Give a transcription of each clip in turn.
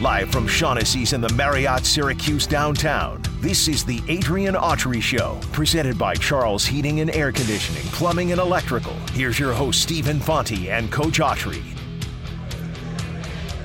Live from Shaughnessy's in the Marriott Syracuse downtown, this is the Adrian Autry Show, presented by Charles Heating and Air Conditioning, Plumbing and Electrical. Here's your host, Stephen Fonti and Coach Autry.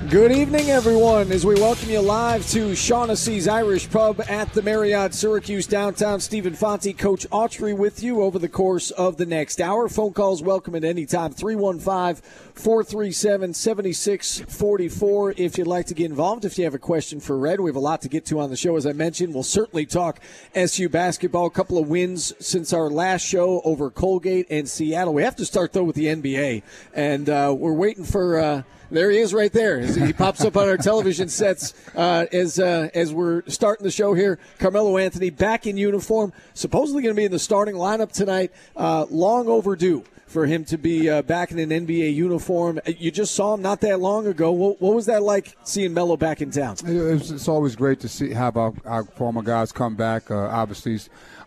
Good evening, everyone, as we welcome you live to Shaughnessy's Irish Pub at the Marriott Syracuse downtown. Stephen Fonti, Coach Autry with you over the course of the next hour. Phone calls welcome at any time, 315-437-7644 if you'd like to get involved. If you have a question for Red, we have a lot to get to on the show. As I mentioned, we'll certainly talk SU basketball, a couple of wins since our last show over Colgate and Seattle. We have to start, though, with the NBA, and we're waiting for there he is right there. He pops up on our television sets as we're starting the show here. Carmelo Anthony back in uniform, supposedly going to be in the starting lineup tonight. Long overdue for him to be back in an NBA uniform. You just saw him not that long ago. What was that like seeing Melo back in town? It's always great to see have our former guys come back. Obviously,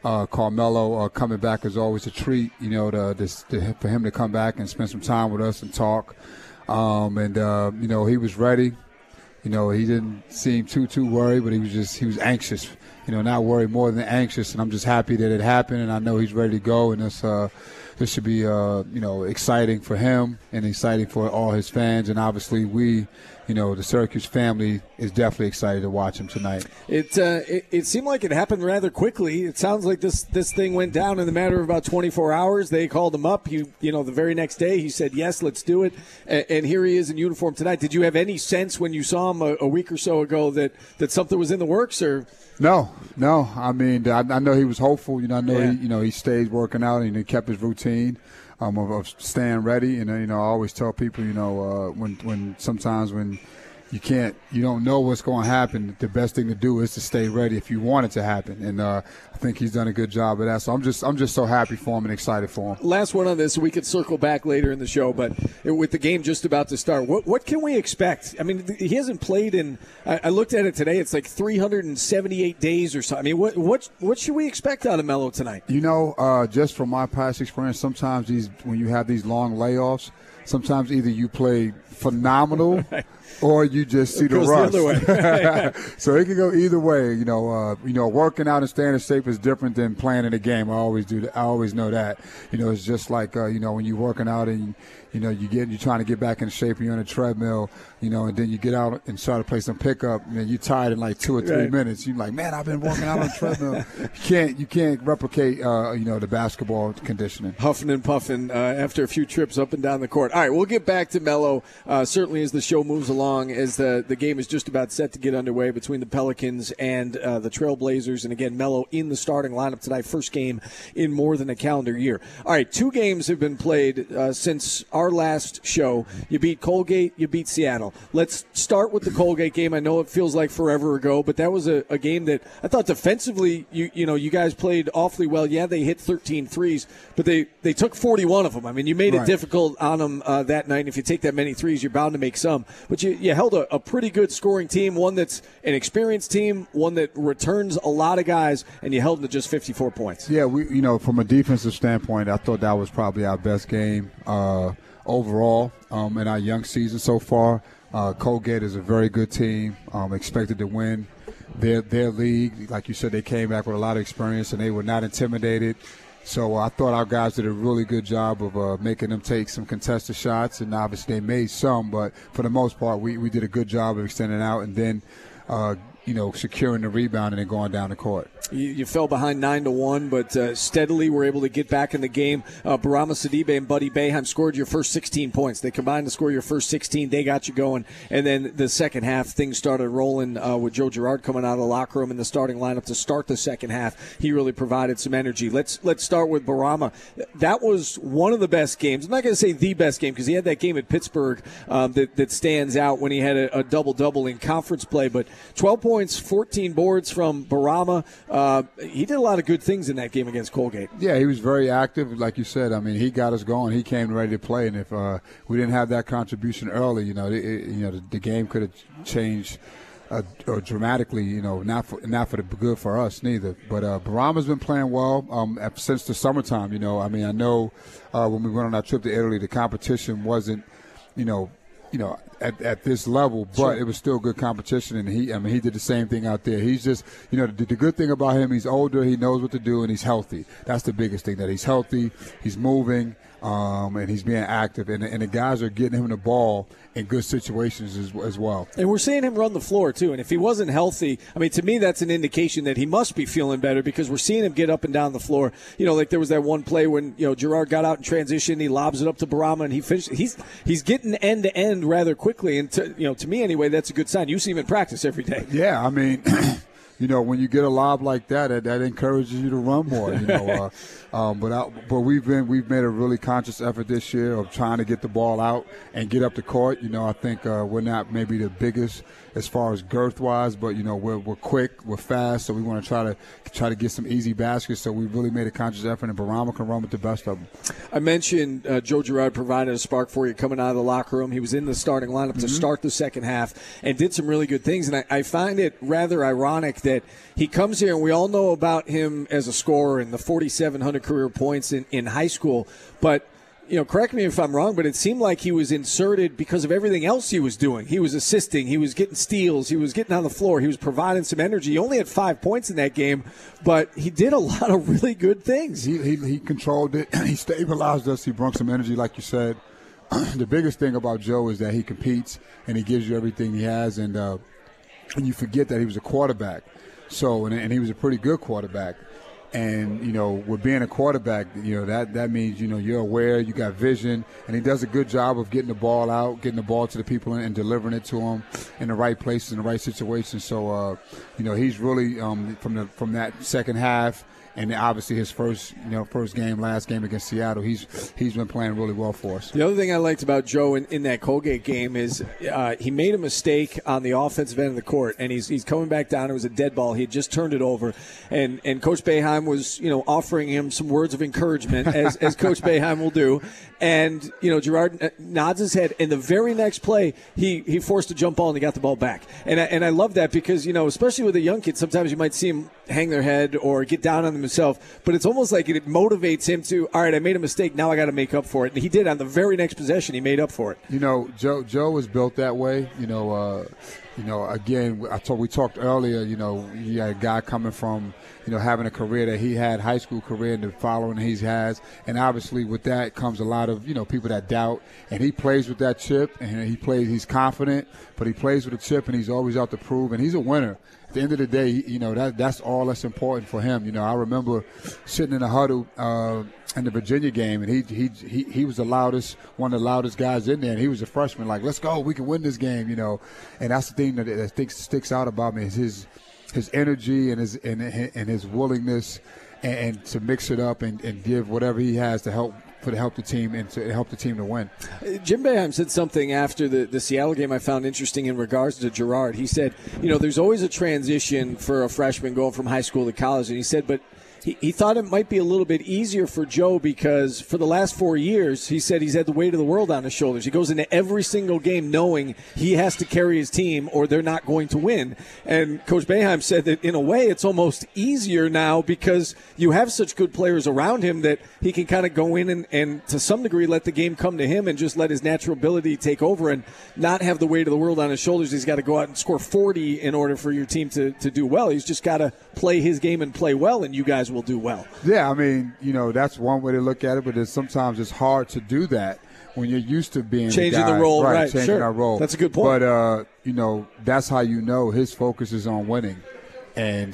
Carmelo coming back is always a treat, you know, for him to come back and spend some time with us and talk. You know, he was ready. You know, he didn't seem too worried, but he was anxious. You know, not worried, more than anxious. And I'm just happy that it happened, and I know he's ready to go. And this should be, you know, exciting for him and exciting for all his fans. And obviously, we, you know, the Syracuse family is definitely excited to watch him tonight. It seemed like it happened rather quickly. It sounds like this thing went down in the matter of about 24 hours. They called him up. You know, the very next day he said, yes, let's do it. And here he is in uniform tonight. Did you have any sense when you saw him a week or so ago that something was in the works? Or No. I mean, I know he was hopeful. You know, I know he stayed working out and he kept his routine. Of staying ready, and you know, I always tell people, you know, when sometimes you don't know what's going to happen, the best thing to do is to stay ready if you want it to happen, and I think he's done a good job of that. So I'm just so happy for him and excited for him. Last one on this, we could circle back later in the show, but with the game just about to start, what can we expect? I mean, he hasn't played in. I looked at it today; it's like 378 days or so. I mean, what should we expect out of Melo tonight? You know, just from my past experience, sometimes when you have these long layoffs, sometimes either you play phenomenal. Right. Or you just see the rust. The So it can go either way. You know, working out and staying in shape is different than playing in a game. I always do. I always know that. You know, it's just like you know, when you're working out and you know you're trying to get back in shape and you're on a treadmill. You know, and then you get out and try to play some pickup, and you're tired in like 2 or 3 minutes. You're like, man, I've been working out on a treadmill. You can't replicate you know, the basketball conditioning. Huffing and puffing after a few trips up and down the court. All right, we'll get back to Melo certainly as the show moves along. As the game is just about set to get underway between the Pelicans and the Trail Blazers. And again, Melo in the starting lineup tonight, first game in more than a calendar year. All right, 2 games have been played since our last show. You beat Colgate, you beat Seattle. Let's start with the Colgate game. I know it feels like forever ago, but that was a game that I thought defensively, you know, you guys played awfully well. Yeah, they hit 13 threes, but they took 41 of them. I mean, you made it difficult on them that night. And if you take that many threes, you're bound to make some. But you held a pretty good scoring team, one that's an experienced team, one that returns a lot of guys, and you held them to just 54 points. Yeah, we, you know, from a defensive standpoint, I thought that was probably our best game overall in our young season so far. Colgate is a very good team, expected to win their league. Like you said, they came back with a lot of experience, and they were not intimidated. So I thought our guys did a really good job of making them take some contested shots, and obviously they made some, but for the most part, we did a good job of extending out and then, you know, securing the rebound and then going down the court. You fell behind 9-1, but steadily were able to get back in the game. Barama Sidibe and Buddy Boeheim scored your first 16 points. They combined to score your first 16. They got you going. And then the second half, things started rolling with Joe Girard coming out of the locker room in the starting lineup to start the second half. He really provided some energy. Let's start with Barama. That was one of the best games. I'm not going to say the best game because he had that game at Pittsburgh that stands out when he had a double-double in conference play. But 12 points, 14 boards from Barama. He did a lot of good things in that game against Colgate. Yeah, he was very active, like you said. I mean, he got us going. He came ready to play, and if we didn't have that contribution early, the game could have changed or dramatically. You know, not for the good for us neither. But Barama's been playing well since the summertime. You know, I mean, I know when we went on our trip to Italy, the competition wasn't, you know, you know, at this level, but it was still good competition. And he did the same thing out there. He's just, you know, the good thing about him, he's older, he knows what to do, and he's healthy. That's the biggest thing, that he's healthy, he's moving, and he's being active. And the guys are getting him the ball in good situations as well. And we're seeing him run the floor, too. And if he wasn't healthy, I mean, to me, that's an indication that he must be feeling better, because we're seeing him get up and down the floor. You know, like there was that one play when, you know, Girard got out in transition, he lobs it up to Barama, and he finished. He's getting end to end rather quickly. And, to me anyway, that's a good sign. You see him in practice every day. Yeah, I mean, you know, when you get a lob like that, that encourages you to run more. You know, but we've made a really conscious effort this year of trying to get the ball out and get up the court. You know, I think we're not maybe the biggest as far as girth wise, but you know, we're quick, we're fast, so we want to try to get some easy baskets. So we really made a conscious effort, and Barama can run with the best of them. I mentioned Joe Girard provided a spark for you coming out of the locker room. He was in the starting lineup to start the second half and did some really good things. And I find it rather ironic that he comes here, and we all know about him as a scorer and the 4,700 career points in high school. But, you know, correct me if I'm wrong, but it seemed like he was inserted because of everything else he was doing. He was assisting. He was getting steals. He was getting on the floor. He was providing some energy. He only had 5 points in that game, but he did a lot of really good things. He controlled it. He stabilized us. He brought some energy, like you said. The biggest thing about Joe is that he competes, and he gives you everything he has. And you forget that he was a quarterback. So, and he was a pretty good quarterback. And, you know, with being a quarterback, you know, that means, you know, you're aware, you got vision, and he does a good job of getting the ball out, getting the ball to the people and delivering it to them in the right places, in the right situation. So, you know, he's really from that second half, and obviously his last game against Seattle, he's been playing really well for us. The other thing I liked about Joe in that Colgate game is he made a mistake on the offensive end of the court, and he's coming back down. It was a dead ball. He had just turned it over, and Coach Boeheim was, you know, offering him some words of encouragement, as Coach Boeheim will do. And, you know, Girard nods his head, and the very next play, he forced a jump ball, and he got the ball back. And I love that because, you know, especially with a young kid, sometimes you might see him hang their head or get down on them himself, but it's almost like it motivates him to, all right, I made a mistake, now I got to make up for it. And he did. On the very next possession, he made up for it. You know, Joe was built that way. You know, again, we talked earlier, you know, you had a guy coming from, you know, having a career that he had, high school career, and the following he has. And obviously with that comes a lot of, you know, people that doubt. And he plays with that chip, and he's confident, but he plays with a chip, and he's always out to prove, and he's a winner. At the end of the day, you know, that's all that's important for him. You know, I remember sitting in a huddle in the Virginia game, and he was the loudest, one of the loudest guys in there, and he was a freshman. Like, let's go, we can win this game, you know. And that's the thing that sticks out about me, is his energy and his willingness and to mix it up and give whatever he has to help. To help the team and to help the team to win. Jim Boeheim said something after the Seattle game I found interesting in regards to Girard. He said, you know, there's always a transition for a freshman going from high school to college. And he said, but he thought it might be a little bit easier for Joe because for the last 4 years, he said he's had the weight of the world on his shoulders. He goes into every single game knowing he has to carry his team or they're not going to win. And Coach Boeheim said that in a way it's almost easier now because you have such good players around him that he can kind of go in and to some degree let the game come to him and just let his natural ability take over and not have the weight of the world on his shoulders. He's got to go out and score 40 in order for your team to do well. He's just got to play his game and play well, and you guys will do well. Yeah, I mean, you know, that's one way to look at it, but sometimes it's hard to do that when you're used to being changing the role, right? Changing our role. That's a good point. But you know, that's how you know his focus is on winning, and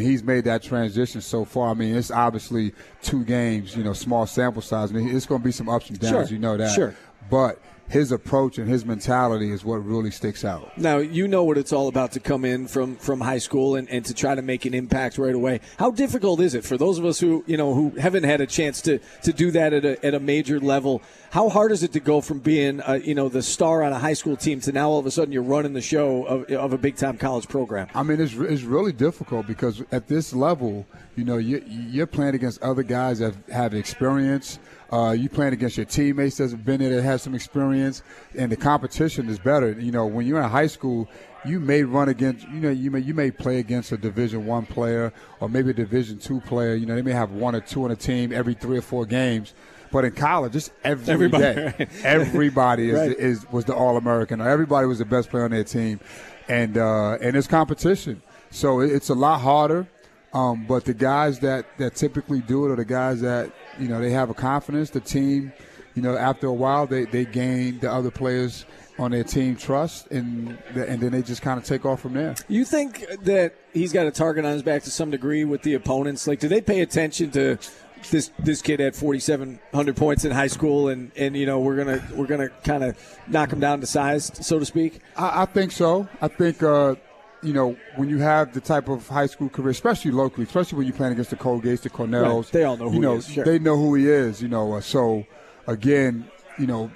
he's made that transition so far. I mean, it's obviously 2 games, you know, small sample size. I mean, it's going to be some ups and downs, you know that. Sure, but his approach and his mentality is what really sticks out. Now, you know what it's all about to come in from high school and to try to make an impact right away. How difficult is it for those of us who, you know, who haven't had a chance to do that at a major level? How hard is it to go from being, you know, the star on a high school team to now all of a sudden you're running the show of a big-time college program? I mean, it's really difficult because at this level, you know, you're playing against other guys that have experience. You playing against your teammates that's been there that have some experience, and the competition is better. You know, when you're in high school, you may run against, you know, you may play against a Division I player or maybe a Division II player. You know, they may have one or two on a team every 3 or 4 games. But in college, it's everybody, day. Right. Everybody was the All-American. Everybody was the best player on their team. And it's competition. So it's a lot harder. But the guys that typically do it, or the guys that, you know, they have a confidence, the team, you know, after a while, they gain the other players on their team trust, and then they just kind of take off from there. You think that he's got a target on his back to some degree with the opponents? Like, do they pay attention to this kid had 4,700 points in high school, and you know, we're gonna kind of knock him down to size, so to speak? I think so. I think. You know, when you have the type of high school career, especially locally, especially when you're playing against the Colgates, the Cornells, right. They all know who he is. Sure. They know who he is. You know, so again, you know,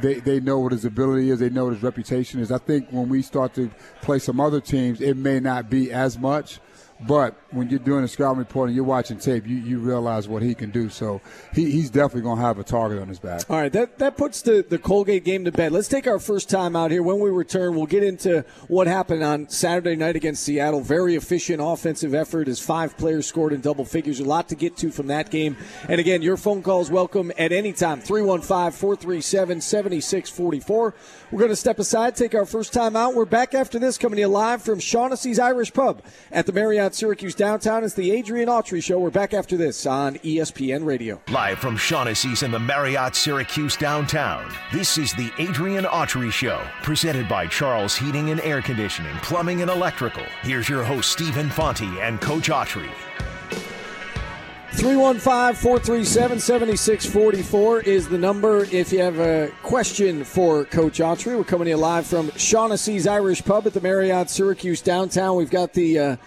they know what his ability is. They know what his reputation is. I think when we start to play some other teams, it may not be as much. But when you're doing a scouting report and you're watching tape, you realize what he can do. So he's definitely going to have a target on his back. All right, that puts the Colgate game to bed. Let's take our first time out here. When we return, we'll get into what happened on Saturday night against Seattle. Very efficient offensive effort as 5 players scored in double figures. A lot to get to from that game. And, again, your phone calls welcome at any time, 315-437-7644. We're going to step aside, take our first time out. We're back after this, coming to you live from Shaughnessy's Irish Pub at the Marriott Syracuse downtown. It's the Adrian Autry Show. We're back after this on ESPN Radio. Live from Shaughnessy's in the Marriott Syracuse downtown, this is the Adrian Autry Show, presented by Charles Heating and Air Conditioning, Plumbing and Electrical. Here's your host, Stephen Fonti and Coach Autry. 315-437-7644 is the number if you have a question for Coach Autry. We're coming to you live from Shaughnessy's Irish Pub at the Marriott Syracuse downtown. We've got the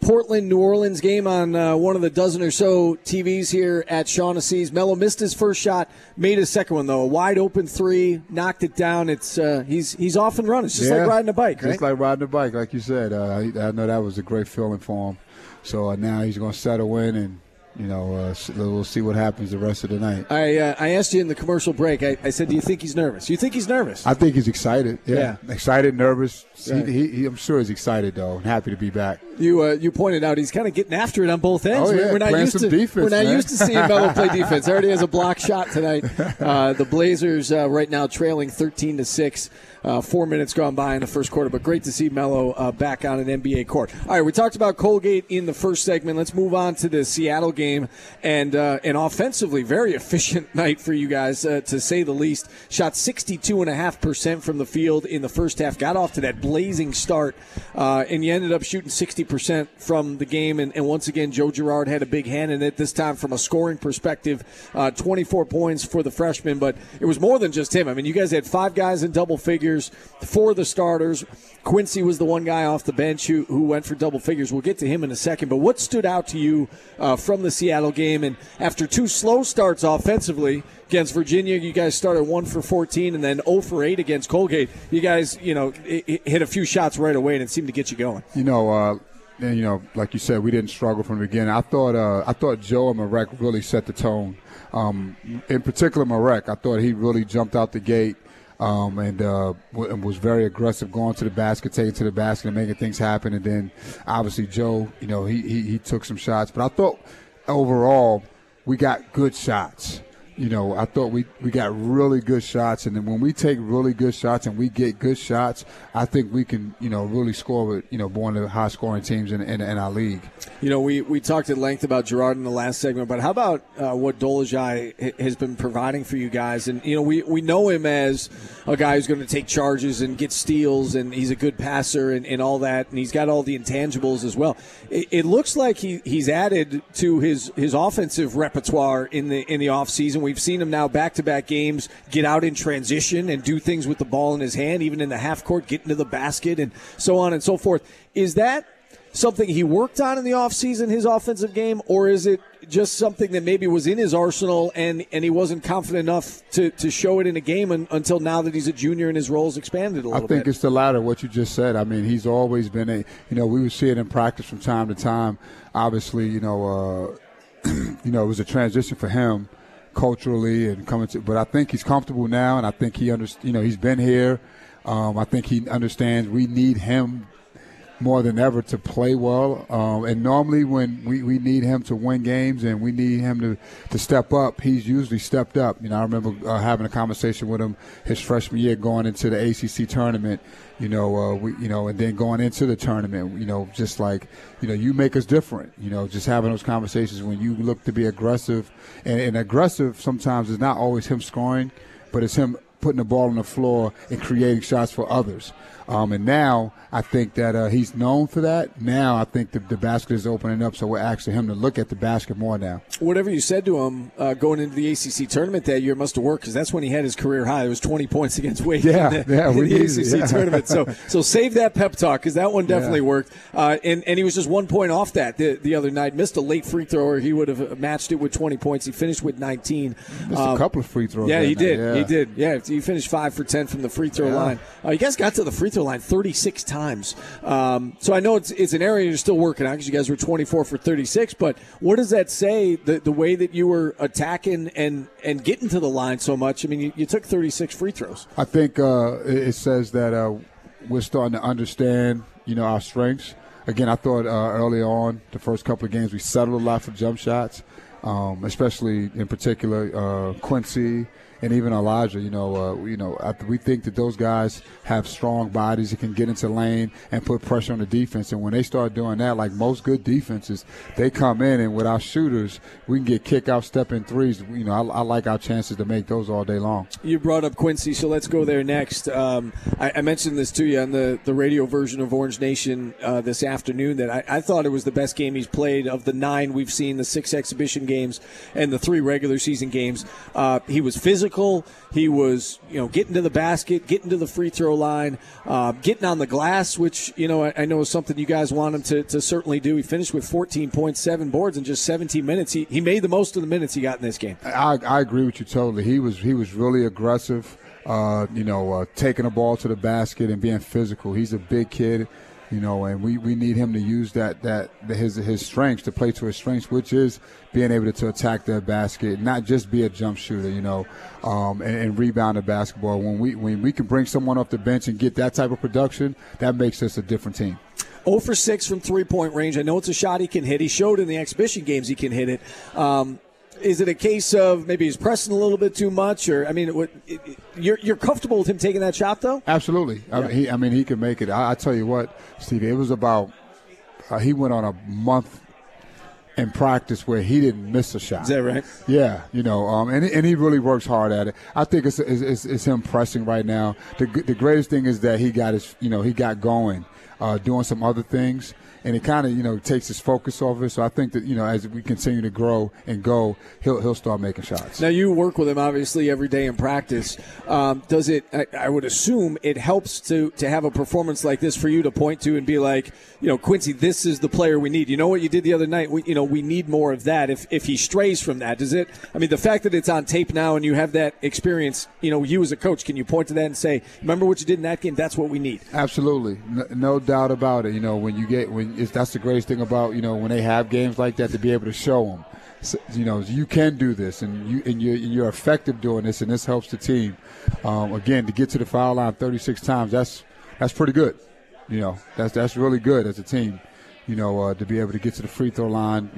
Portland, New Orleans game on one of the dozen or so TVs here at Shaughnessy's. Melo missed his first shot, made his second one, though. A wide-open three, knocked it down. It's he's off and running. It's just like riding a bike, right? Just like riding a bike, like you said. I know that was a great feeling for him. So now he's going to settle in, and, you know, we'll see what happens the rest of the night. I asked you in the commercial break, I said, do you think he's nervous? You think he's nervous? I think he's excited. Yeah. Excited, nervous. Right. He I'm sure he's excited, though, and happy to be back. You pointed out he's kind of getting after it on both ends. Oh, yeah. We're not used to seeing Melo play defense. Already has a block shot tonight. The Blazers right now trailing 13-6. 4 minutes gone by in the first quarter, but great to see Melo back on an NBA court. All right, we talked about Colgate in the first segment. Let's move on to the Seattle game, and offensively, very efficient night for you guys, to say the least. Shot 62.5% from the field in the first half, got off to that blazing start, and you ended up shooting 60% from the game, and once again, Joe Girard had a big hand in it, this time from a scoring perspective, 24 points for the freshman, but it was more than just him. I mean, you guys had 5 guys in double figures. For the starters, Quincy was the one guy off the bench who went for double figures. We'll get to him in a second. But what stood out to you from the Seattle game? And after 2 slow starts offensively against Virginia, you guys started 1 for 14 and then 0 for 8 against Colgate. You guys, you know, hit a few shots right away, and it seemed to get you going. You know, like you said, we didn't struggle from the beginning. I thought Joe and Marek really set the tone. In particular, Marek, I thought he really jumped out the gate. And was very aggressive going to the basket, taking to the basket and making things happen. And then, obviously, Joe, you know, he took some shots. But I thought, overall, we got good shots. You know, I thought we got really good shots. And then when we take really good shots and we get good shots, I think we can, you know, really score with, you know, one of the high-scoring teams in our league. You know, we talked at length about Girard in the last segment, but how about what Dolezaj has been providing for you guys? And, you know, we know him as a guy who's going to take charges and get steals, and he's a good passer and all that, and he's got all the intangibles as well. It looks like he's added to his offensive repertoire in the offseason. We've seen him now back-to-back games get out in transition and do things with the ball in his hand, even in the half court, get into the basket, and so on and so forth. Is that something he worked on in the offseason, his offensive game, or is it just something that maybe was in his arsenal and he wasn't confident enough to show it in a game until now that he's a junior and his role's expanded a little bit? I think it's the latter, what you just said. I mean, he's always been we would see it in practice from time to time. Obviously, you know, it was a transition for him. culturally and coming to, but I think he's comfortable now, and I think he understands. You know, he's been here. I think he understands we need him more than ever to play well. And normally when we need him to win games and we need him to step up, he's usually stepped up. You know, I remember having a conversation with him his freshman year going into the ACC tournament, and then going into the tournament, just like, you make us different, just having those conversations when you look to be aggressive. And aggressive sometimes is not always him scoring, but it's him putting the ball on the floor and creating shots for others. And now I think that he's known for that. Now I think the basket is opening up, so we're asking him to look at the basket more now. Whatever you said to him going into the ACC tournament that year must have worked, because that's when he had his career high. It was 20 points against Wake in the ACC tournament. So save that pep talk, because that one definitely worked. And he was just 1 point off that the other night. Missed a late free thrower. He would have matched it with 20 points. He finished with 19. Missed a couple of free throws. Yeah, he did. Yeah. He finished 5 for 10 from the free throw line. You guys got to the free throw line 36 times. So I know it's an area you're still working on, because you guys were 24 for 36. But what does that say? The way that you were attacking and getting to the line so much. I mean, you took 36 free throws. I think it says that we're starting to understand, our strengths. Again, I thought early on, the first couple of games, we settled a lot for jump shots, especially in particular Quincy. And even Elijah, we think that those guys have strong bodies that can get into lane and put pressure on the defense. And when they start doing that, like most good defenses, they come in, and with our shooters, we can get kick out, step in threes. I like our chances to make those all day long. You brought up Quincy, so let's go there next. I mentioned this to you on the radio version of Orange Nation this afternoon, that I thought it was the best game he's played of the 9 we've seen, the 6 exhibition games and the 3 regular season games. He was physical. He was, getting to the basket, getting to the free throw line, getting on the glass, which, I know is something you guys want him to certainly do. He finished with 14.7 boards in just 17 minutes. He made the most of the minutes he got in this game. I agree with you totally. He was really aggressive, taking the ball to the basket and being physical. He's a big kid. And we need him to use his strengths, to play to his strengths, which is being able to attack that basket, not just be a jump shooter, and rebound the basketball. When we can bring someone off the bench and get that type of production, that makes us a different team. 0 for 6 from three-point range. I know it's a shot he can hit. He showed in the exhibition games he can hit it. Is it a case of maybe he's pressing a little bit too much, or you're comfortable with him taking that shot though? Absolutely. Yeah. He can make it. I tell you what, Stevie, it was about he went on a month in practice where he didn't miss a shot. Is that right? Yeah, and he really works hard at it. I think it's him pressing right now. The greatest thing is that he got his he got going doing some other things. And it kind of, takes his focus off it. So I think that, as we continue to grow and go, he'll start making shots. Now, you work with him, obviously, every day in practice. Does it, I would assume, it helps to have a performance like this for you to point to and be like, Quincy, this is the player we need. You know what you did the other night? We need more of that. If he strays from that, does it? I mean, the fact that it's on tape now and you have that experience, you as a coach, can you point to that and say, remember what you did in that game? That's what we need. Absolutely. No doubt about it. That's the greatest thing about when they have games like that, to be able to show them, you can do this, and you're effective doing this, and this helps the team. Again, to get to the foul line 36 times, that's pretty good. That's really good as a team. To be able to get to the free throw line,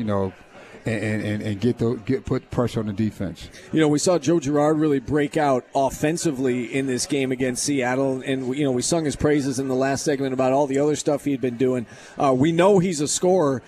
and put pressure on the defense. We saw Joe Girard really break out offensively in this game against Seattle, and we sung his praises in the last segment about all the other stuff he'd been doing. We know he's a scorer.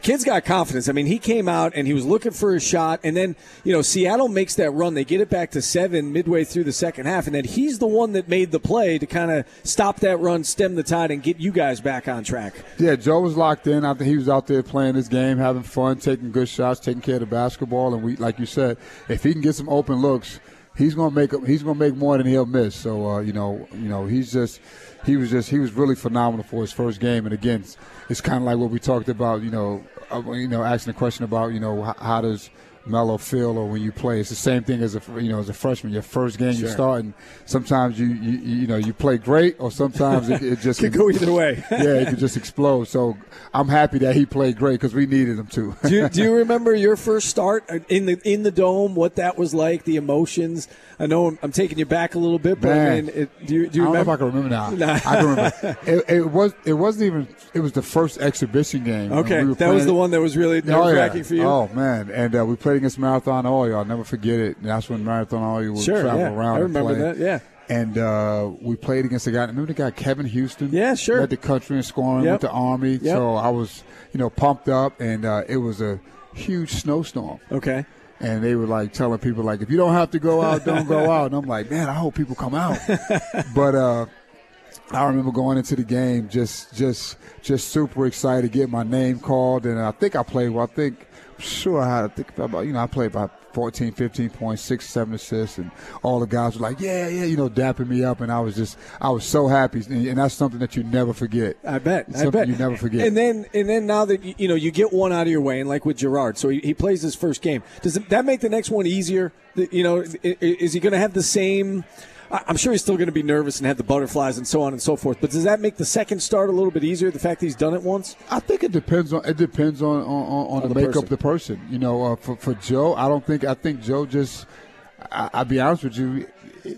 Kid's got confidence. He came out and he was looking for a shot, and then, Seattle makes that run. They get it back to 7 midway through the second half, and then he's the one that made the play to kind of stop that run, stem the tide, and get you guys back on track. Yeah, Joe was locked in. I think he was out there playing his game, having fun, taking good shots, taking care of the basketball, and we, like you said, if he can get some open looks, he's gonna make more than he'll miss. So he was really phenomenal for his first game. And again, it's kind of like what we talked about. Asking the question about how does mellow feel, or when you play, it's the same thing as a freshman. Your first game, Sure. You're starting. Sometimes you play great, or sometimes it just could go either way. Yeah, it could just explode. So I'm happy that he played great because we needed him to. Do you remember your first start in the dome? What that was like? The emotions. I know I'm taking you back a little bit, but do you remember? I don't know if I can remember now. I can remember. It was the first exhibition game. Okay, that was the one that was really nerve-wracking for you. Oh man, and we played against Marathon Oil. I'll never forget it. And that's when Marathon Oil would travel around. I remember that. Yeah. And we played against a guy. Remember the guy Kevin Houston? Yeah, sure. Led the country in scoring with the Army. Yep. So I was, pumped up, and it was a huge snowstorm. Okay. And they were like telling people, like, if you don't have to go out, don't go out. And I'm like, man, I hope people come out. But I remember going into the game just super excited, getting my name called, and I played about 14, 15 points, 6, 7 assists, and all the guys were like, dapping me up, and I was so happy, and that's something that you never forget. I bet. You never forget. And then now that, you get one out of your way, and like with Girard, so he plays his first game. Does that make the next one easier? Is he going to have the same – I'm sure he's still going to be nervous and have the butterflies and so on and so forth. But does that make the second start a little bit easier? The fact that he's done it once? I think it depends on the makeup of the person. For Joe, I think Joe just. I'll be honest with you.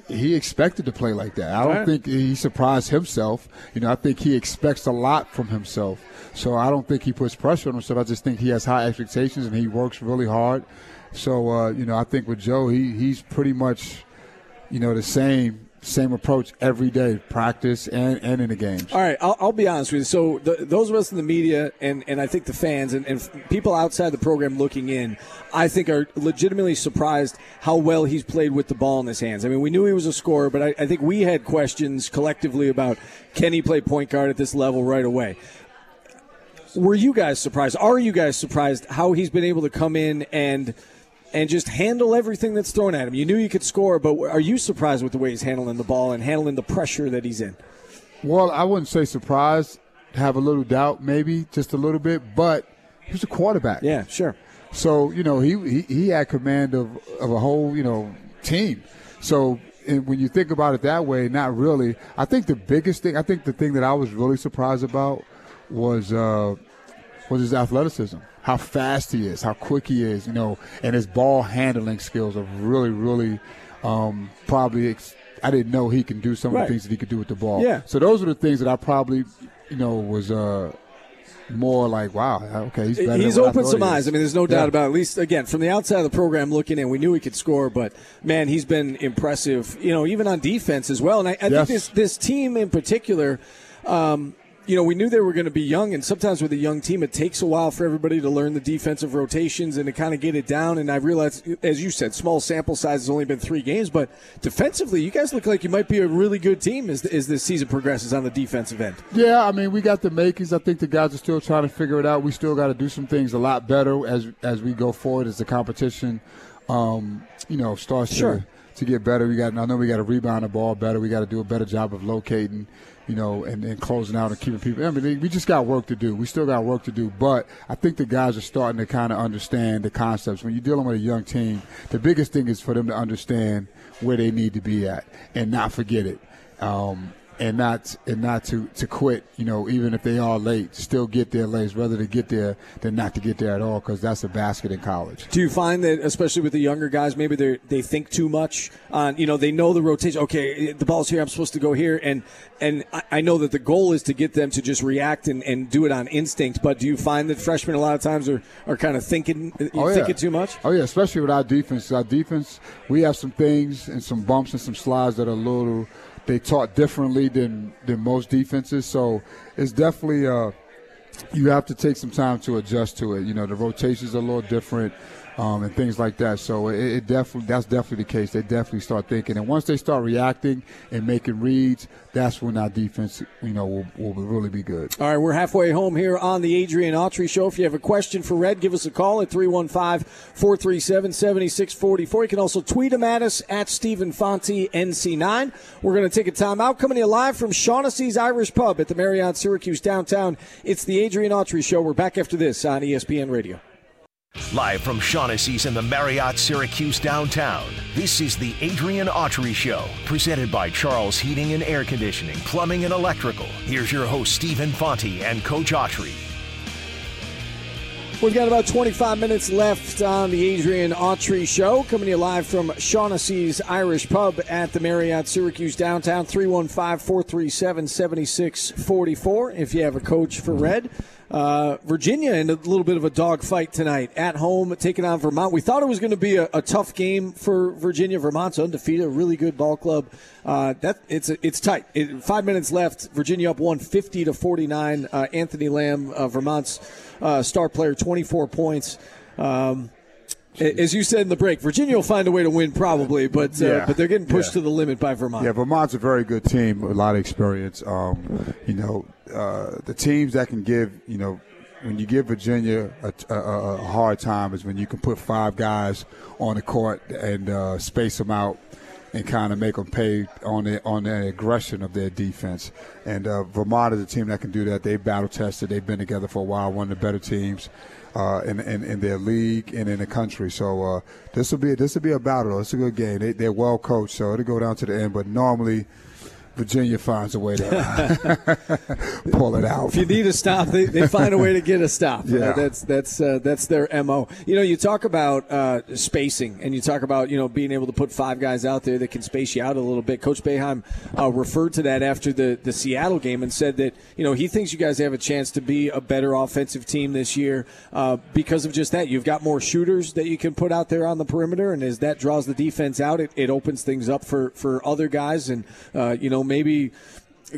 He expected to play like that. I don't think he surprised himself. I think he expects a lot from himself. So I don't think he puts pressure on himself. I just think he has high expectations and he works really hard. So I think with Joe, he's pretty much. The same approach every day, practice and in the games. All right, I'll be honest with you. So those of us in the media and I think the fans and people outside the program looking in, I think are legitimately surprised how well he's played with the ball in his hands. I mean, we knew he was a scorer, but I think we had questions collectively about can he play point guard at this level right away. Were you guys surprised? Are you guys surprised how he's been able to come in and just handle everything that's thrown at him? You knew you could score, but are you surprised with the way he's handling the ball and handling the pressure that he's in? Well, I wouldn't say surprised. Have a little doubt, maybe, just a little bit, but he was a quarterback. Yeah, sure. So, he had command of a whole, team. So when you think about it that way, not really. I think the thing that I was really surprised about was his athleticism. How fast he is, how quick he is, and his ball handling skills are really, really I didn't know he can do some of the things that he could do with the ball. Yeah. So those are the things that I probably, was more like, wow, okay, he's better. He's opened some eyes. I mean, there's no doubt about it. At least, again, from the outside of the program looking in, we knew he could score, but, man, he's been impressive, even on defense as well. And I think this team in particular we knew they were going to be young, and sometimes with a young team, it takes a while for everybody to learn the defensive rotations and to kind of get it down. And I realized, as you said, small sample size has only been 3 games, but defensively, you guys look like you might be a really good team as this season progresses on the defensive end. Yeah, I mean, we got the makings. I think the guys are still trying to figure it out. We still got to do some things a lot better as we go forward, as the competition, starts to get better. I know we got to rebound the ball better. We got to do a better job of locating. And closing out and keeping people. I mean, we just got work to do. We still got work to do. But I think the guys are starting to kind of understand the concepts. When you're dealing with a young team, the biggest thing is for them to understand where they need to be at and not forget it, and not to quit. Even if they are late, still get there late. It's rather to get there than not to get there at all, because that's a basket in college. Do you find that, especially with the younger guys, maybe they think too much on? They know the rotation. Okay, the ball's here. I'm supposed to go here, and I know that the goal is to get them to just react and do it on instinct. But do you find that freshmen a lot of times are kind of thinking too much? Oh yeah, especially with our defense. Our defense, we have some things and some bumps and some slides that are a little. They taught differently than most defenses, so it's definitely you have to take some time to adjust to it. The rotations are a little different and things like that. So it definitely that's definitely the case. They definitely start thinking, and once they start reacting and making reads, that's when our defense will really be good. All right, we're halfway home here on the Adrian Autry Show. If you have a question for Red, give us a call at 315-437-7644. You can also tweet him at us at Stephen Fonti NC9. We're going to take a timeout. Coming to you live from Shaughnessy's Irish Pub at the Marriott Syracuse downtown. It's the Adrian Autry Show. We're back after this on ESPN Radio. Live from Shaughnessy's in the Marriott Syracuse downtown, this is the Adrian Autry Show, presented by Charles Heating and Air Conditioning, Plumbing and Electrical. Here's your host, Stephen Fonti and Coach Autry. We've got about 25 minutes left on the Adrian Autry Show, coming to you live from Shaughnessy's Irish Pub at the Marriott Syracuse downtown, 315-437-7644 if you have a coach for red. Virginia in a little bit of a dogfight tonight at home, taking on Vermont. We thought it was going to be a tough game for Virginia. Vermont's undefeated, a really good ball club. It's tight. 5 minutes left. Virginia up 150-49. Anthony Lamb, Vermont's star player, 24 points. As you said in the break, Virginia will find a way to win probably, but they're getting pushed to the limit by Vermont. Yeah, Vermont's a very good team with a lot of experience. The teams that can give, when you give Virginia a hard time is when you can put five guys on the court and space them out and kind of make them pay on the aggression of their defense. And Vermont is a team that can do that. They battle-tested. They've been together for a while, one of the better teams in their league and in the country. So this will be a battle. It's a good game. They're well coached, so it'll go down to the end. But normally Virginia finds a way to pull it out. If you need a stop, they find a way to get a stop. Yeah. That's their MO. You talk about spacing, and you talk about being able to put five guys out there that can space you out a little bit. Coach Boeheim referred to that after the Seattle game and said that he thinks you guys have a chance to be a better offensive team this year because of just that. You've got more shooters that you can put out there on the perimeter, and as that draws the defense out, it opens things up for other guys, and maybe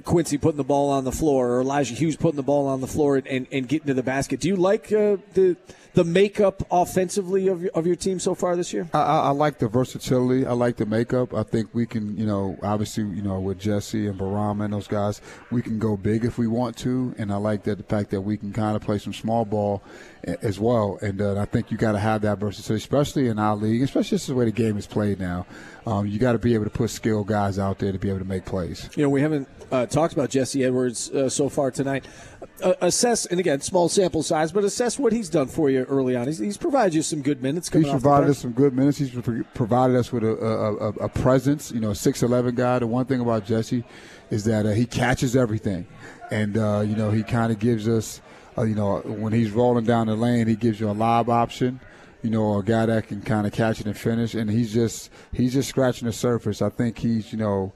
Quincy putting the ball on the floor or Elijah Hughes putting the ball on the floor and getting to the basket. Do you like the makeup offensively of your team so far this year? I like the versatility. I like the makeup. I think we can, obviously, with Jesse and Barama and those guys, we can go big if we want to. And I like that the fact that we can kind of play some small ball as well. And I think you got to have that versatility, especially in our league, especially this is the way the game is played now. You got to be able to put skilled guys out there to be able to make plays. We haven't talked about Jesse Edwards so far tonight. Assess, and again, small sample size, but assess what he's done for you early on. He's provided you some good minutes. He's provided us some good minutes. He's provided us with a presence, 6'11" guy. The one thing about Jesse is that he catches everything. And, he kind of gives us, when he's rolling down the lane, he gives you a lob option. A guy that can kind of catch it and finish, and he's just scratching the surface. I think he's, he's going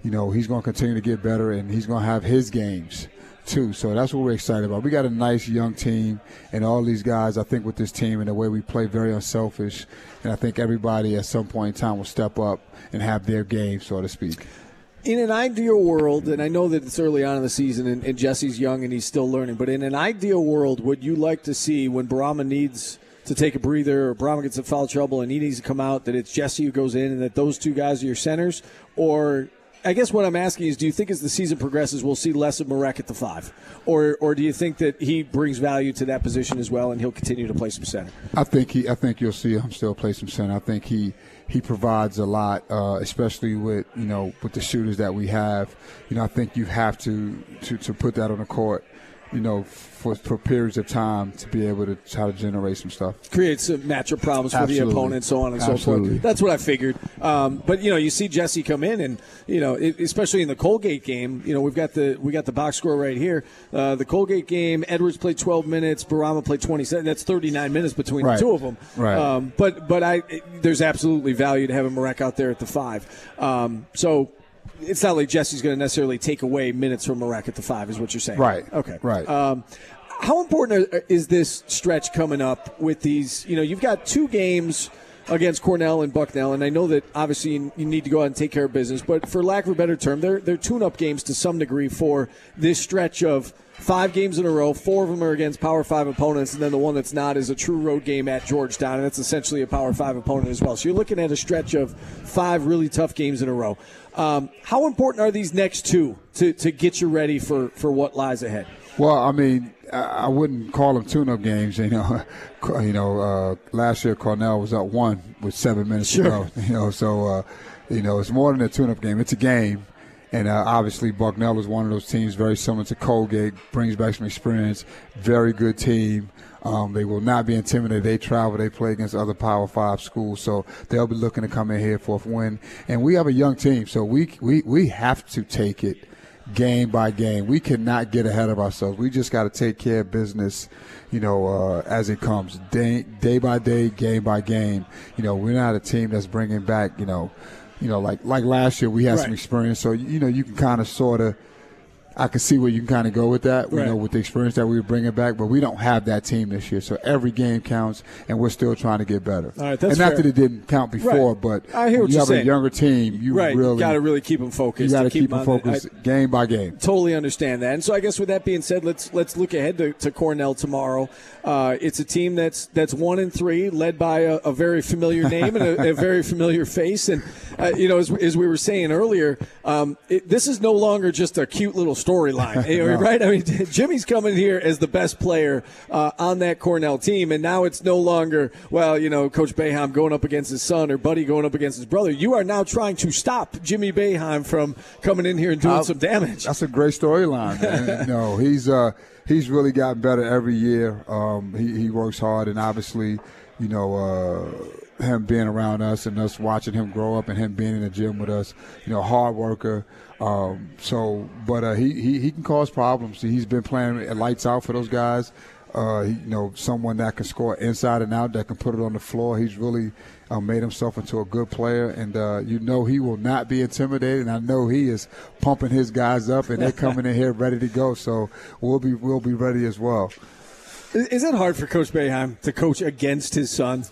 to continue to get better, and he's going to have his games too. So that's what we're excited about. We got a nice young team, and all these guys, I think, with this team and the way we play, very unselfish, and I think everybody at some point in time will step up and have their game, so to speak. In an ideal world, and I know that it's early on in the season and Jesse's young and he's still learning, but in an ideal world, would you like to see when Barama needs – to take a breather, or Brahma gets in foul trouble and he needs to come out, that it's Jesse who goes in and that those two guys are your centers? Or I guess what I'm asking is, do you think as the season progresses we'll see less of Marek at the 5? Or do you think that he brings value to that position as well and he'll continue to play some center? I think you'll see him still play some center. I think he provides a lot, especially with, with the shooters that we have. I think you have to put that on the court, for periods of time to be able to try to generate some stuff. Creates some matchup problems for the opponent, so on and so forth. That's what I figured. But, you see Jesse come in and, especially in the Colgate game, we got the box score right here. The Colgate game, Edwards played 12 minutes, Barama played 27. That's 39 minutes between the two of them. Right. There's absolutely value to having Marek out there at the 5. It's not like Jesse's going to necessarily take away minutes from Marek at the 5, is what you're saying. Right. Okay. Right. How important is this stretch coming up with these? You've got two games against Cornell and Bucknell, and I know that obviously you need to go out and take care of business, but for lack of a better term, they're tune-up games to some degree for this stretch of 5 games in a row. 4 of them are against Power 5 opponents, and then the one that's not is a true road game at Georgetown, and that's essentially a Power 5 opponent as well. So you're looking at a stretch of 5 really tough games in a row. How important are these next two to get you ready for what lies ahead? Well, I wouldn't call them tune-up games. Last year Cornell was up 1 with 7 minutes to go. So it's more than a tune-up game. It's a game, And obviously Bucknell is one of those teams very similar to Colgate, brings back some experience, very good team. They will not be intimidated. They travel. They play against other Power 5 schools, so they'll be looking to come in here for a win. And we have a young team, so we have to take it game by game. We cannot get ahead of ourselves. We just got to take care of business, you know, as it comes, day by day, game by game. You know, we're not a team that's bringing back, you know, like last year we had some experience. So, you know, you can kind of sort of, I can see where you can kind of go with that, you know, with the experience that we were bringing back. But we don't have that team this year, so every game counts, and we're still trying to get better. All right, that's fair. Not that it didn't count before, but I hear what you're saying. A younger team, you got to really keep them focused. You got to keep them focused game by game. Totally understand that. And so I guess with that being said, let's look ahead to Cornell tomorrow. It's a team that's 1-3, led by a very familiar name and a very familiar face. And you know, as we were saying earlier, this is no longer just a cute little storyline, right? I mean, Jimmy's coming here as the best player on that Cornell team, and now it's no longer, well, you know, Coach Boeheim going up against his son or Buddy going up against his brother. You are now trying to stop Jimmy Boeheim from coming in here and doing some damage. That's a great storyline, man. No, he's really gotten better every year. He works hard, and obviously, you know, him being around us and us watching him grow up and him being in the gym with us, you know, hard worker. He can cause problems. He's been playing lights out for those guys. Someone that can score inside and out, that can put it on the floor. He's really made himself into a good player, and he will not be intimidated. And I know he is pumping his guys up, and they're coming in here ready to go. So we'll be ready as well. Is it hard for Coach Boeheim to coach against his son?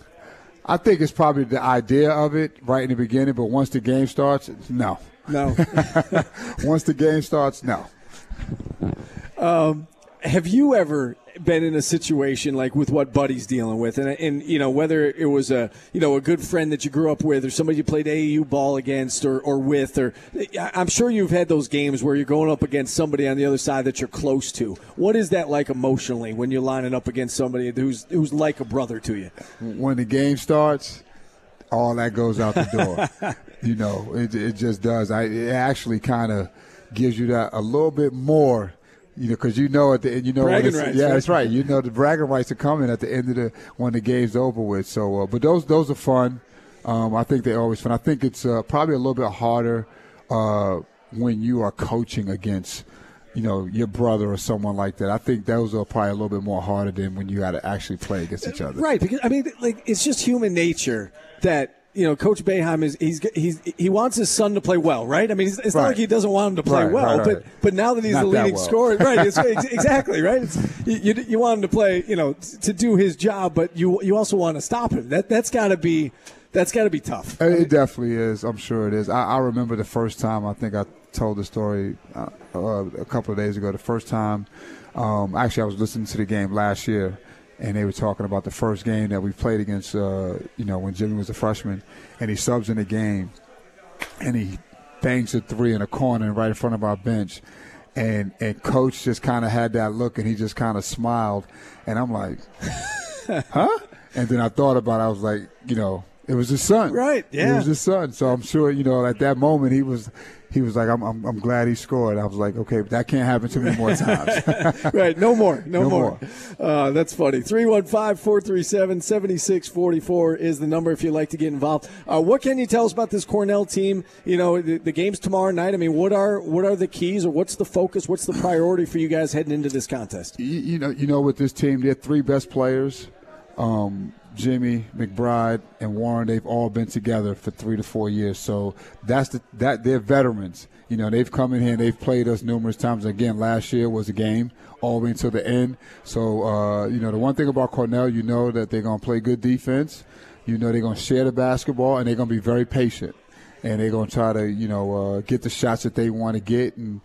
I think it's probably the idea of it right in the beginning, but once the game starts, no. Once the game starts, no. Have you ever been in a situation like with what Buddy's dealing with, and you know, whether it was a good friend that you grew up with or somebody you played AAU ball against or with, or I'm sure you've had those games where you're going up against somebody on the other side that you're close to. What is that like emotionally when you're lining up against somebody who's like a brother to you? When the game starts, all that goes out the door. You know, it just does. It actually kind of gives you that a little bit more. You know, because you know at the end, you know, bragging rights, yeah, that's right. You know, the bragging rights are coming at the end of when the game's over with. So, but those are fun. I think they're always fun. I think it's probably a little bit harder when you are coaching against, you know, your brother or someone like that. I think those are probably a little bit more harder than when you got to actually play against each other. Right, because I mean, like, it's just human nature that. You know, Coach Boeheim he wants his son to play well, right? I mean, it's not like he doesn't want him to play well. But now that he's not the leading scorer, right? It's, exactly, right? You want him to play, you know, to do his job, but you also want to stop him. That's got to be tough. It definitely is. I'm sure it is. I remember the first time. I think I told the story a couple of days ago. The first time, actually, I was listening to the game last year. And they were talking about the first game that we played against, you know, when Jimmy was a freshman. And he subs in the game. And he bangs a three in a corner right in front of our bench. And Coach just kind of had that look, and he just kind of smiled. And I'm like, huh? And then I thought about it. I was like, you know, it was his son. Right, yeah. It was his son. So I'm sure, you know, at that moment he was like, I'm glad he scored. I was like, okay, but that can't happen too many more times. Right, no more. That's funny. 315-437-7644 is the number if you'd like to get involved. What can you tell us about this Cornell team? You know, the game's tomorrow night. I mean, what are the keys, or what's the focus? What's the priority for you guys heading into this contest? You know, with this team, they're three best players. Jimmy, McBride, and Warren, they've all been together for 3 to 4 years. So that they're veterans. You know, they've come in here and they've played us numerous times. Again, last year was a game all the way until the end. So, you know, the one thing about Cornell, you know that they're going to play good defense. You know they're going to share the basketball, and they're going to be very patient. And they're going to try to, you know, get the shots that they want to get and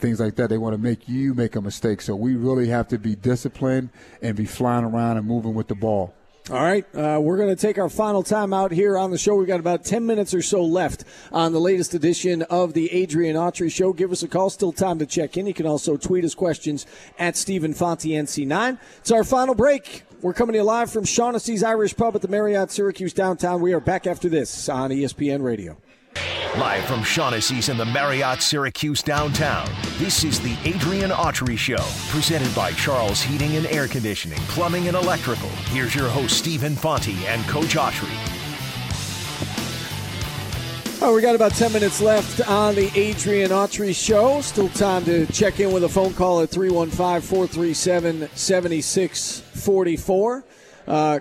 things like that. They want to make you make a mistake. So we really have to be disciplined and be flying around and moving with the ball. All right, we're going to take our final time out here on the show. We've got about 10 minutes or so left on the latest edition of the Adrian Autry Show. Give us a call. Still time to check in. You can also tweet us questions at Stephen Fonti NC9. It's our final break. We're coming to you live from Shaughnessy's Irish Pub at the Marriott Syracuse downtown. We are back after this on ESPN Radio. Live from Shaughnessy's in the Marriott, Syracuse downtown, this is the Adrian Autry Show, presented by Charles Heating and Air Conditioning, Plumbing and Electrical. Here's your host, Stephen Fonti and Coach Autry. Oh, we got about 10 minutes left on the Adrian Autry Show. Still time to check in with a phone call at 315-437-7644.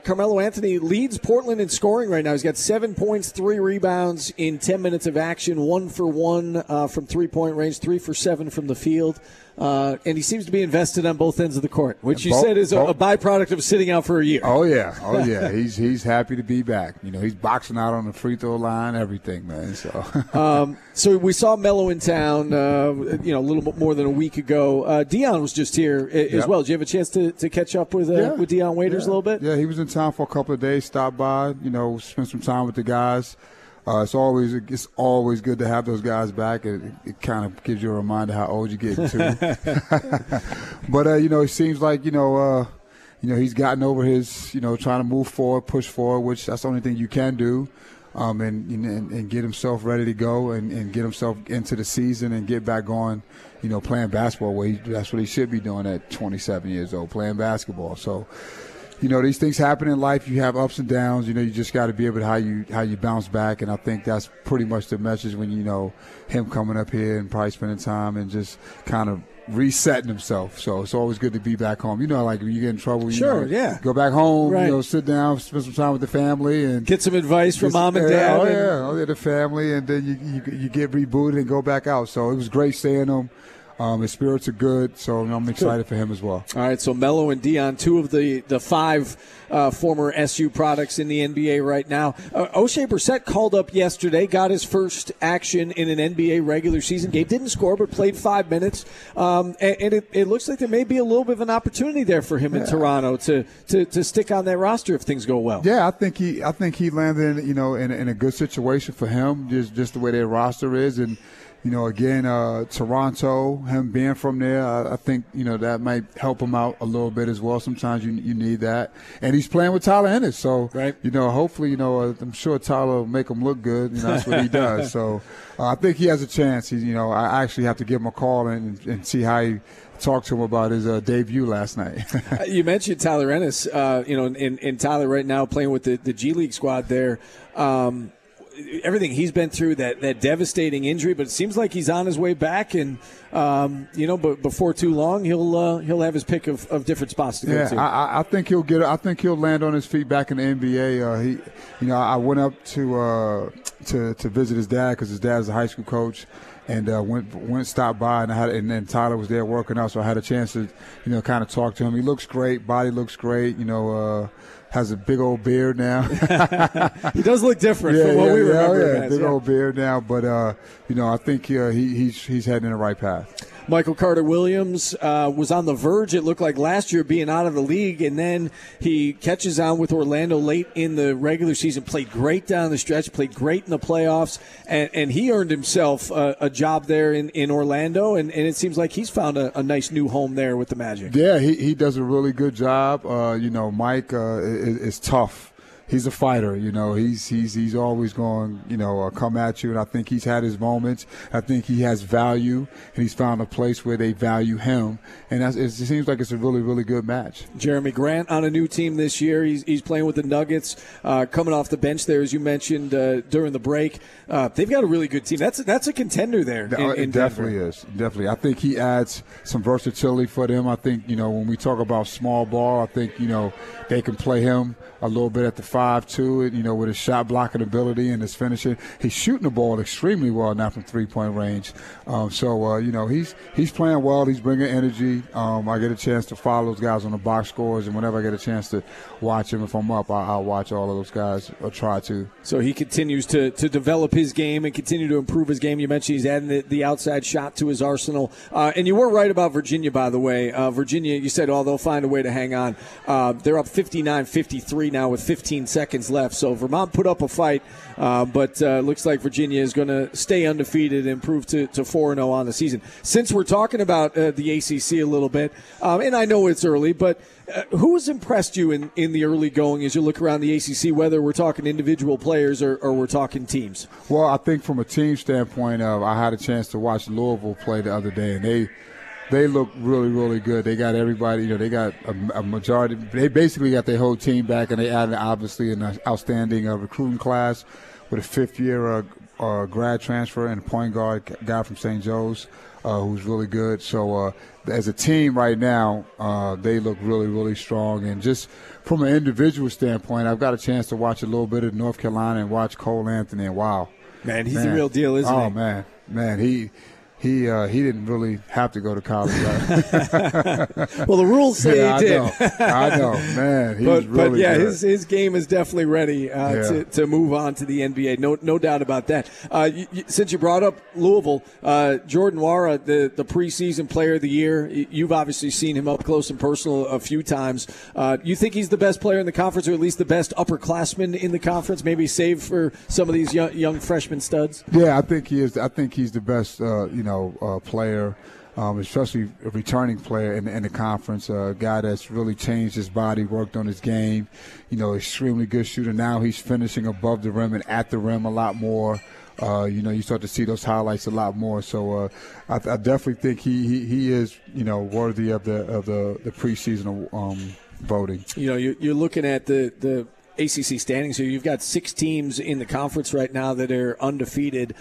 Carmelo Anthony leads Portland in scoring right now. He's got 7 points, 3 rebounds in 10 minutes of action, 1 for 1 from three-point range, 3 for 7 from the field. And he seems to be invested on both ends of the court, which you said is a byproduct of sitting out for a year. Oh, yeah. He's happy to be back. You know, he's boxing out on the free throw line, everything, man. So so we saw Melo in town, a little bit more than a week ago. Dion was just here as well. Did you have a chance to catch up with Dion Waiters a little bit? Yeah, he was in town for a couple of days, stopped by, spent some time with the guys. It's always good to have those guys back. It kind of gives you a reminder how old you get too. But it seems like he's gotten over his trying to move forward, push forward, which that's the only thing you can do, and get himself ready to go and get himself into the season and get back on, playing basketball. That's what he should be doing at 27 years old, playing basketball. So. These things happen in life. You have ups and downs. You just got to be able to how you bounce back. And I think that's pretty much the message when him coming up here and probably spending time and just kind of resetting himself. So it's always good to be back home. Like when you get in trouble, go back home. Right. Sit down, spend some time with the family, and get some advice from mom and dad. The family, and then you get rebooted and go back out. So it was great seeing him. His spirits are good, so I'm excited for him as well. All right, so Melo and Dion, two of the five former SU products in the NBA right now. Oshae Brissett called up yesterday, got his first action in an NBA regular season game. Didn't score, but played 5 minutes. And it looks like there may be a little bit of an opportunity there for him in Toronto to stick on that roster if things go well. Yeah, I think he landed in a good situation for him, just the way their roster is. And Toronto, him being from there, I think, that might help him out a little bit as well. Sometimes you need that. And he's playing with Tyler Ennis. So, hopefully, I'm sure Tyler will make him look good. That's what he does. So I think he has a chance. I actually have to give him a call and see how he talked to him about his debut last night. You mentioned Tyler Ennis, and Tyler right now playing with the G League squad there. Everything he's been through, that devastating injury, but it seems like he's on his way back, and but before too long he'll have his pick of different spots to go to. I think he'll get. I think he'll land on his feet back in the NBA. I went up to visit his dad because his dad's a high school coach, and went stopped by, and then Tyler was there working out, so I had a chance to kind of talk to him. He looks great, body looks great, has a big old beard now. He does look different from what we remember. Yeah, big old beard now. But, I think he's heading in the right path. Michael Carter-Williams was on the verge, it looked like, last year being out of the league, and then he catches on with Orlando late in the regular season, played great down the stretch, played great in the playoffs, and he earned himself a job there in Orlando, and it seems like he's found a nice new home there with the Magic. Yeah, he does a really good job. Mike is tough. He's a fighter, He's always going, come at you. And I think he's had his moments. I think he has value, and he's found a place where they value him. And it seems like it's a really, really good match. Jeremy Grant on a new team this year. He's playing with the Nuggets, coming off the bench there, as you mentioned during the break. They've got a really good team. That's a contender there. It definitely is. Definitely, I think he adds some versatility for them. I think when we talk about small ball, I think they can play him a little bit at the 5-2, with his shot blocking ability and his finishing. He's shooting the ball extremely well now from three-point range. He's playing well. He's bringing energy. I get a chance to follow those guys on the box scores, and whenever I get a chance to watch him, if I'm up, I'll watch all of those guys or try to. So he continues to develop his game and continue to improve his game. You mentioned he's adding the outside shot to his arsenal. And you were right about Virginia, by the way. Virginia, you said, they'll find a way to hang on. They're up 59-53 now with 15 15 seconds left. So Vermont put up a fight, but looks like Virginia is going to stay undefeated and improve to 4-0 on the season. Since we're talking about the ACC a little bit, and I know it's early, but who has impressed you in the early going as you look around the ACC, whether we're talking individual players or we're talking teams? Well, I think from a team standpoint, I had a chance to watch Louisville play the other day, and they look really, really good. They got everybody, they got a majority. They basically got their whole team back, and they added, obviously, an outstanding recruiting class with a fifth-year grad transfer and a point guard guy from St. Joe's who's really good. So as a team right now, they look really, really strong. And just from an individual standpoint, I've got a chance to watch a little bit of North Carolina and watch Cole Anthony. And wow. Man, he's the real deal, isn't he? Oh, man. Man, he didn't really have to go to college, right? Well, the rules say he did. I know. Man, he was really good. His game is definitely ready to move on to the NBA. No doubt about that. Since you brought up Louisville, Jordan Nwora, the preseason player of the year, you've obviously seen him up close and personal a few times. You think he's the best player in the conference, or at least the best upperclassman in the conference, maybe save for some of these young freshman studs? Yeah, I think he is. I think he's the best, player, especially a returning player in the conference, a guy that's really changed his body, worked on his game, extremely good shooter. Now he's finishing above the rim and at the rim a lot more. You start to see those highlights a lot more. So I definitely think he is, worthy of the preseason voting. You're looking at the ACC standings here. You've got 6 teams in the conference right now that are undefeated.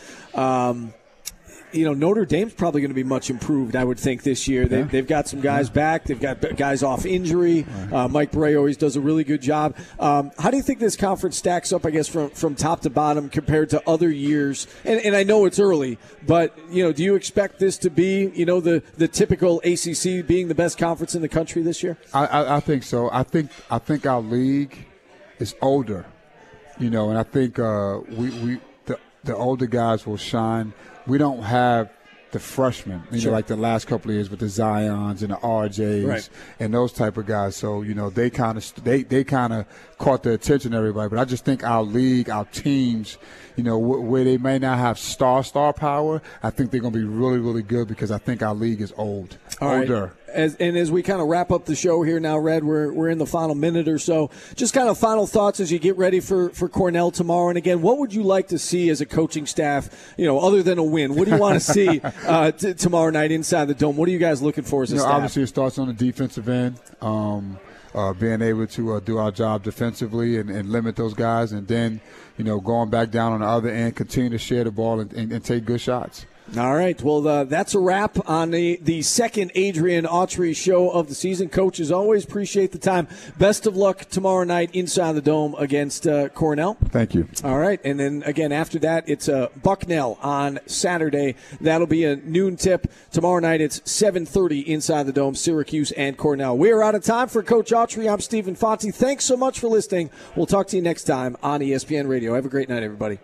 Notre Dame's probably going to be much improved, I would think, this year. They've got some guys back. They've got guys off injury. Mike Bray always does a really good job. How do you think this conference stacks up, I guess, from top to bottom compared to other years? And I know it's early, but, do you expect this to be, the typical ACC being the best conference in the country this year? I think so. I think our league is older, and I think the older guys will shine. We don't have the freshmen, like the last couple of years with the Zions and the RJs and those type of guys. So, they kind of caught the attention of everybody. But I just think our league, our teams, where they may not have star power, I think they're going to be really, really good because I think our league is older. Right. As we kind of wrap up the show here now, Red, we're in the final minute or so. Just kind of final thoughts as you get ready for Cornell tomorrow. And again, what would you like to see as a coaching staff, other than a win? What do you want to see tomorrow night inside the Dome? What are you guys looking for as a staff? Obviously, it starts on the defensive end. Being able to do our job defensively and limit those guys, and then going back down on the other end, continue to share the ball and take good shots. All right. Well, that's a wrap on the second Adrian Autry show of the season. Coach, as always, appreciate the time. Best of luck tomorrow night inside the Dome against Cornell. Thank you. All right. And then, again, after that, it's Bucknell on Saturday. That'll be a noon tip. Tomorrow night, it's 7:30 inside the Dome, Syracuse and Cornell. We're out of time for Coach Autry. I'm Stephen Fonti. Thanks so much for listening. We'll talk to you next time on ESPN Radio. Have a great night, everybody.